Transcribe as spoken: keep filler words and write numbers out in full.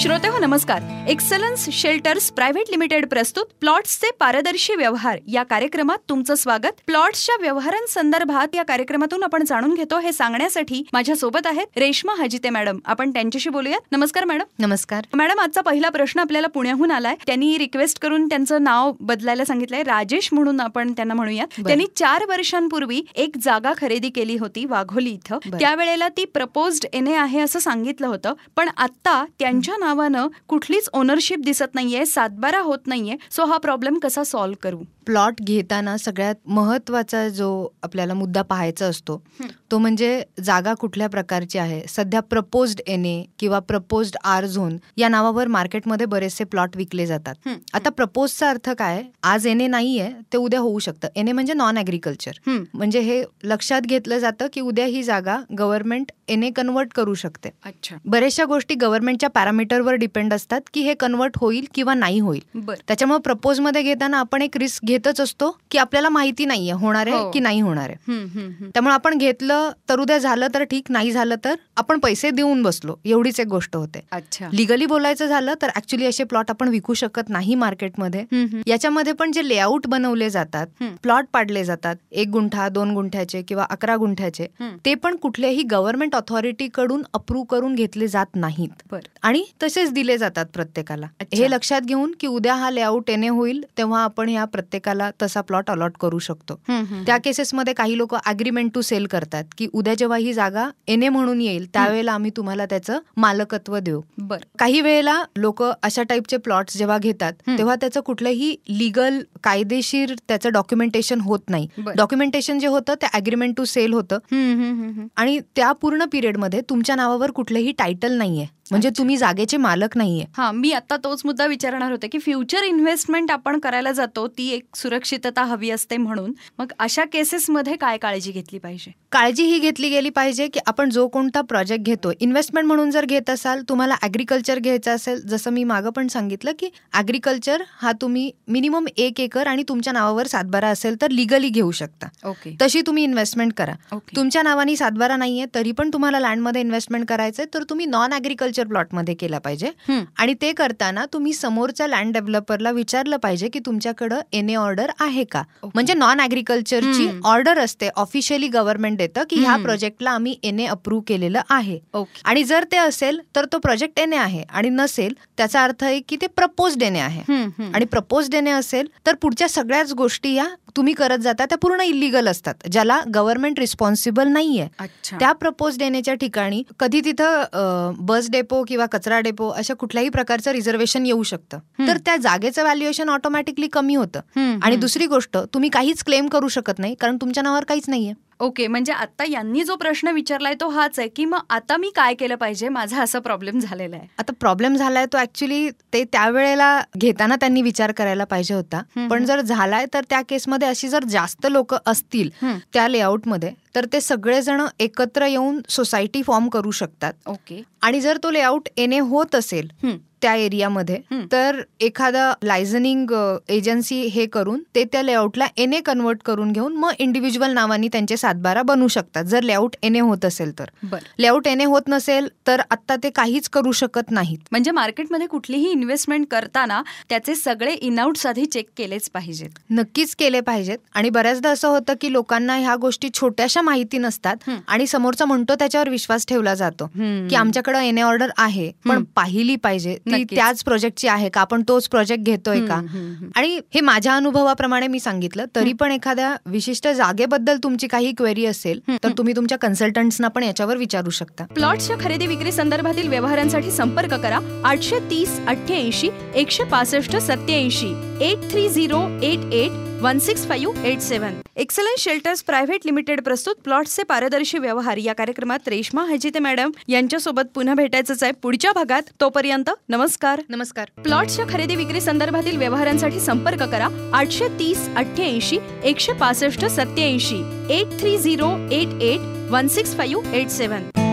श्रोते हो नमस्कार. एक्सलन्स शेल्टर्स प्रायव्हेट लिमिटेड प्रस्तुत प्लॉट्सचे पारदर्शी व्यवहार या कार्यक्रमात तुमचं स्वागत. प्लॉट्सच्या व्यवहारांसंदर्भात या कार्यक्रमातून आपण जाणून घेतो. हे सांगण्यासाठी माझ्या सोबत आहेत रेश्मा हाजिते मॅडम. आपण त्यांच्याशी बोलूयात. नमस्कार मॅडम. नमस्कार मॅडम. आजचा पहिला प्रश्न आपल्याला पुण्याहून आलाय. त्यांनी रिक्वेस्ट करून त्यांचं नाव बदलायला सांगितलंय. राजेश म्हणून आपण त्यांना म्हणूयात. त्यांनी चार वर्षांपूर्वी एक जागा खरेदी केली होती वाघोली इथं. त्यावेळेला ती प्रपोज्ड एन ए आहे असं सांगितलं होतं, पण आता त्यांच्या नावानं कुठलीच ओनरशिप दिसत नाहीये, सातबारा होत नाहीये. सो हा प्रॉब्लेम कसा सॉल्व्ह करू? प्लॉट घेताना सगळ्यात महत्त्वाचा जो आपल्याला मुद्दा पाहायचा असतो तो म्हणजे जागा कुठल्या प्रकारची आहे. सध्या प्रपोज्ड एन ए किंवा प्रपोज्ड आर झोन या नावावर मार्केटमध्ये बरेचसे प्लॉट विकले जातात. आता प्रपोजचा अर्थ काय? आज एन ए नाहीये, ते उद्या होऊ शकतं. एन ए म्हणजे नॉन ॲग्रिकल्चर. म्हणजे हे लक्षात घेतलं जातं की उद्या ही जागा गव्हर्नमेंट एन ए कन्वर्ट करू शकते. बऱ्याचशा गोष्टी गव्हर्नमेंटच्या पॅरामीटरवर डिपेंड असतात की हे कन्वर्ट होईल किंवा नाही होईल. त्याच्यामुळे प्रपोजमध्ये घेताना आपण एक रिस्क घेतच असतो की आपल्याला माहिती नाहीये होणार आहे की नाही होणार आहे. त्यामुळे आपण घेतलं तर उद्या झालं तर ठीक, नाही झालं तर आपण पैसे देऊन बसलो, एवढीच एक गोष्ट होते. लिगली बोलायचं झालं तर ऍक्च्युली असे प्लॉट आपण विकू शकत नाही मार्केटमध्ये. याच्यामध्ये पण जे लेआउट बनवले जातात, प्लॉट पाडले जातात एक गुंठा दोन गुंठ्याचे किंवा अकरा गुंठ्याचे, ते पण कुठल्याही गव्हर्नमेंट ऑथॉरिटी कडून अप्रूव्ह करून घेतले जात नाहीत आणि तसेच दिले जातात प्रत्येकाला. हे लक्षात घेऊन की उद्या हा लेआउट एने होईल तेव्हा आपण या प्रत्येकाला तसा प्लॉट अलॉट करू शकतो. त्या केसेसमध्ये काही लोक अग्रीमेंट टू सेल करतात की उद्या जेव्हा ही जागा एने म्हणून येईल त्यावेळेला आम्ही तुम्हाला त्याचं मालकत्व देऊ. काही वेळेला लोक अशा टाईपचे प्लॉट्स जेव्हा घेतात तेव्हा त्याचं कुठलंही लिगल कायदेशीर त्याचं डॉक्युमेंटेशन होत नाही. डॉक्युमेंटेशन जे होतं ते अग्रीमेंट टू सेल होतं आणि त्या पूर्ण पिरियडमध्ये तुमच्या नावावर कुठलंही टायटल नाहीये, म्हणजे तुम्ही जागेचे मालक नाहीये. हा, मी आता तोच मुद्दा विचारणार होते की फ्युचर इन्व्हेस्टमेंट आपण करायला जातो ती एक सुरक्षितता हवी असते म्हणून. मग अशा केसेसमध्ये काय काळजी घेतली पाहिजे? काळजी ही घेतली गेली पाहिजे की आपण जो कोणता प्रोजेक्ट घेतो इन्व्हेस्टमेंट म्हणून जर घेत असाल, तुम्हाला ॲग्रिकल्चर घ्यायचं असेल, जसं मी मागं पण सांगितलं की ॲग्रिकल्चर हा तुम्ही मिनिमम एक एकर आणि तुमच्या नावावर सातबारा असेल तर लिगली घेऊ शकता. ओके, तशी तुम्ही इन्व्हेस्टमेंट करा. तुमच्या नावाने सातबारा नाहीये तरी पण तुम्हाला लँडमध्ये इन्व्हेस्टमेंट करायचंय तर तुम्ही नॉन ॲग्रिकल्चर प्लॉट मध्ये केला पाहिजे. आणि ते करताना तुम्ही समोरच्या लँड डेव्हलपरला विचारलं पाहिजे की तुमच्याकडे एनए ऑर्डर आहे का. म्हणजे नॉन ॲग्रिकल्चरची ऑर्डर असते, ऑफिशियली गव्हर्नमेंट देतं की ह्या प्रोजेक्टला आम्ही एनए अप्रूव्ह केलेलं आहे. आणि जर ते असेल तर तो प्रोजेक्ट एनए आहे आणि नसेल त्याचा अर्थ आहे की ते प्रपोज्ड एनए आहे. आणि प्रपोज्ड एनए असेल तर पुढच्या सगळ्याच गोष्टी या तुम्ही करत जाता त्या पूर्ण इलिगल असतात, ज्याला गव्हर्नमेंट रिस्पॉन्सिबल नाहीये. त्या प्रपोज देण्याच्या ठिकाणी कधी तिथं बस डेपो किंवा कचरा डेपो अशा कुठल्याही प्रकारचं रिझर्वेशन येऊ शकतं, तर त्या जागेचं व्हॅल्युएशन ऑटोमॅटिकली कमी होतं. आणि दुसरी गोष्ट, तुम्ही काहीच क्लेम करू शकत नाही कारण तुमच्या नावावर काहीच नाहीये. ओके, म्हणजे आता यांनी जो प्रश्न विचारलाय तो हाच आहे की मग आता मी काय केलं पाहिजे? माझा असा प्रॉब्लेम झालेला आहे. आता प्रॉब्लेम झालाय तो ऍक्च्युली ते त्यावेळेला घेताना त्यांनी विचार करायला पाहिजे होता. पण जर झालाय तर त्या केसमध्ये अशी जर जास्त लोक असतील त्या लेआउटमध्ये तर ते सगळेजण एकत्र येऊन सोसायटी फॉर्म करू शकतात. ओके, आणि जर तो लेआउट एने होत असेल त्या एरियामध्ये तर एखादा लायझनिंग एजन्सी हे करून ते त्या लेआउटला एनए कन्वर्ट करून घेऊन मग इंडिव्हिज्युअल नावानी त्यांचे सातबारा बनवू शकतात जर लेआउट एनए होत असेल तर. लेआउट एनए होत नसेल तर आता ते काहीच करू शकत नाहीत. म्हणजे मार्केटमध्ये कुठलीही इन्व्हेस्टमेंट करताना त्याचे सगळे इनआउट्स आधी चेक केलेच पाहिजेत. नक्कीच केले पाहिजेत. आणि बऱ्याचदा असं होतं की लोकांना ह्या गोष्टी छोट्याशा माहिती नसतात आणि समोरचा म्हणतो त्याच्यावर विश्वास ठेवला जातो की आमच्याकडे एनए ऑर्डर आहे, पण पाहिली पाहिजे ती त्याच प्रोजेक्टची आहे का, आपण तोच प्रोजेक्ट घेतोय का. आणि हे माझ्या अनुभवाप्रमाणे मी सांगितलं, तरी पण एखाद्या विशिष्ट जागेबद्दल तुमची काही क्वेरी असेल तर तुम्ही तुमच्या कन्सल्टंट्सना पण याच्यावर विचारू शकता. प्लॉटच्या खरेदी विक्री संदर्भातील व्यवहारांसाठी संपर्क करा आठशे तीस अठ्ठ्याऐंशी एकशे पासष्ट सत्त्याऐंशी eight three zero eight eight one six five eight seven. Excellence shelters private limited प्रस्तुत प्लॉट्सचे पारदर्शी व्यवहार या कार्यक्रमात रेश्मा हजिते मॅडम यांच्यासोबत पुन्हा भेटायचंच आहे पुढच्या भागात. तोपर्यंत नमस्कार. नमस्कार. प्लॉट्सच्या खरेदी विक्री संदर्भातील व्यवहारांसाठी संपर्क करा आठशे तीस अठ्ठ्याऐंशी एकशे पासष्ट सत्त्याऐंशी eight three zero eight eight one six five eight seven.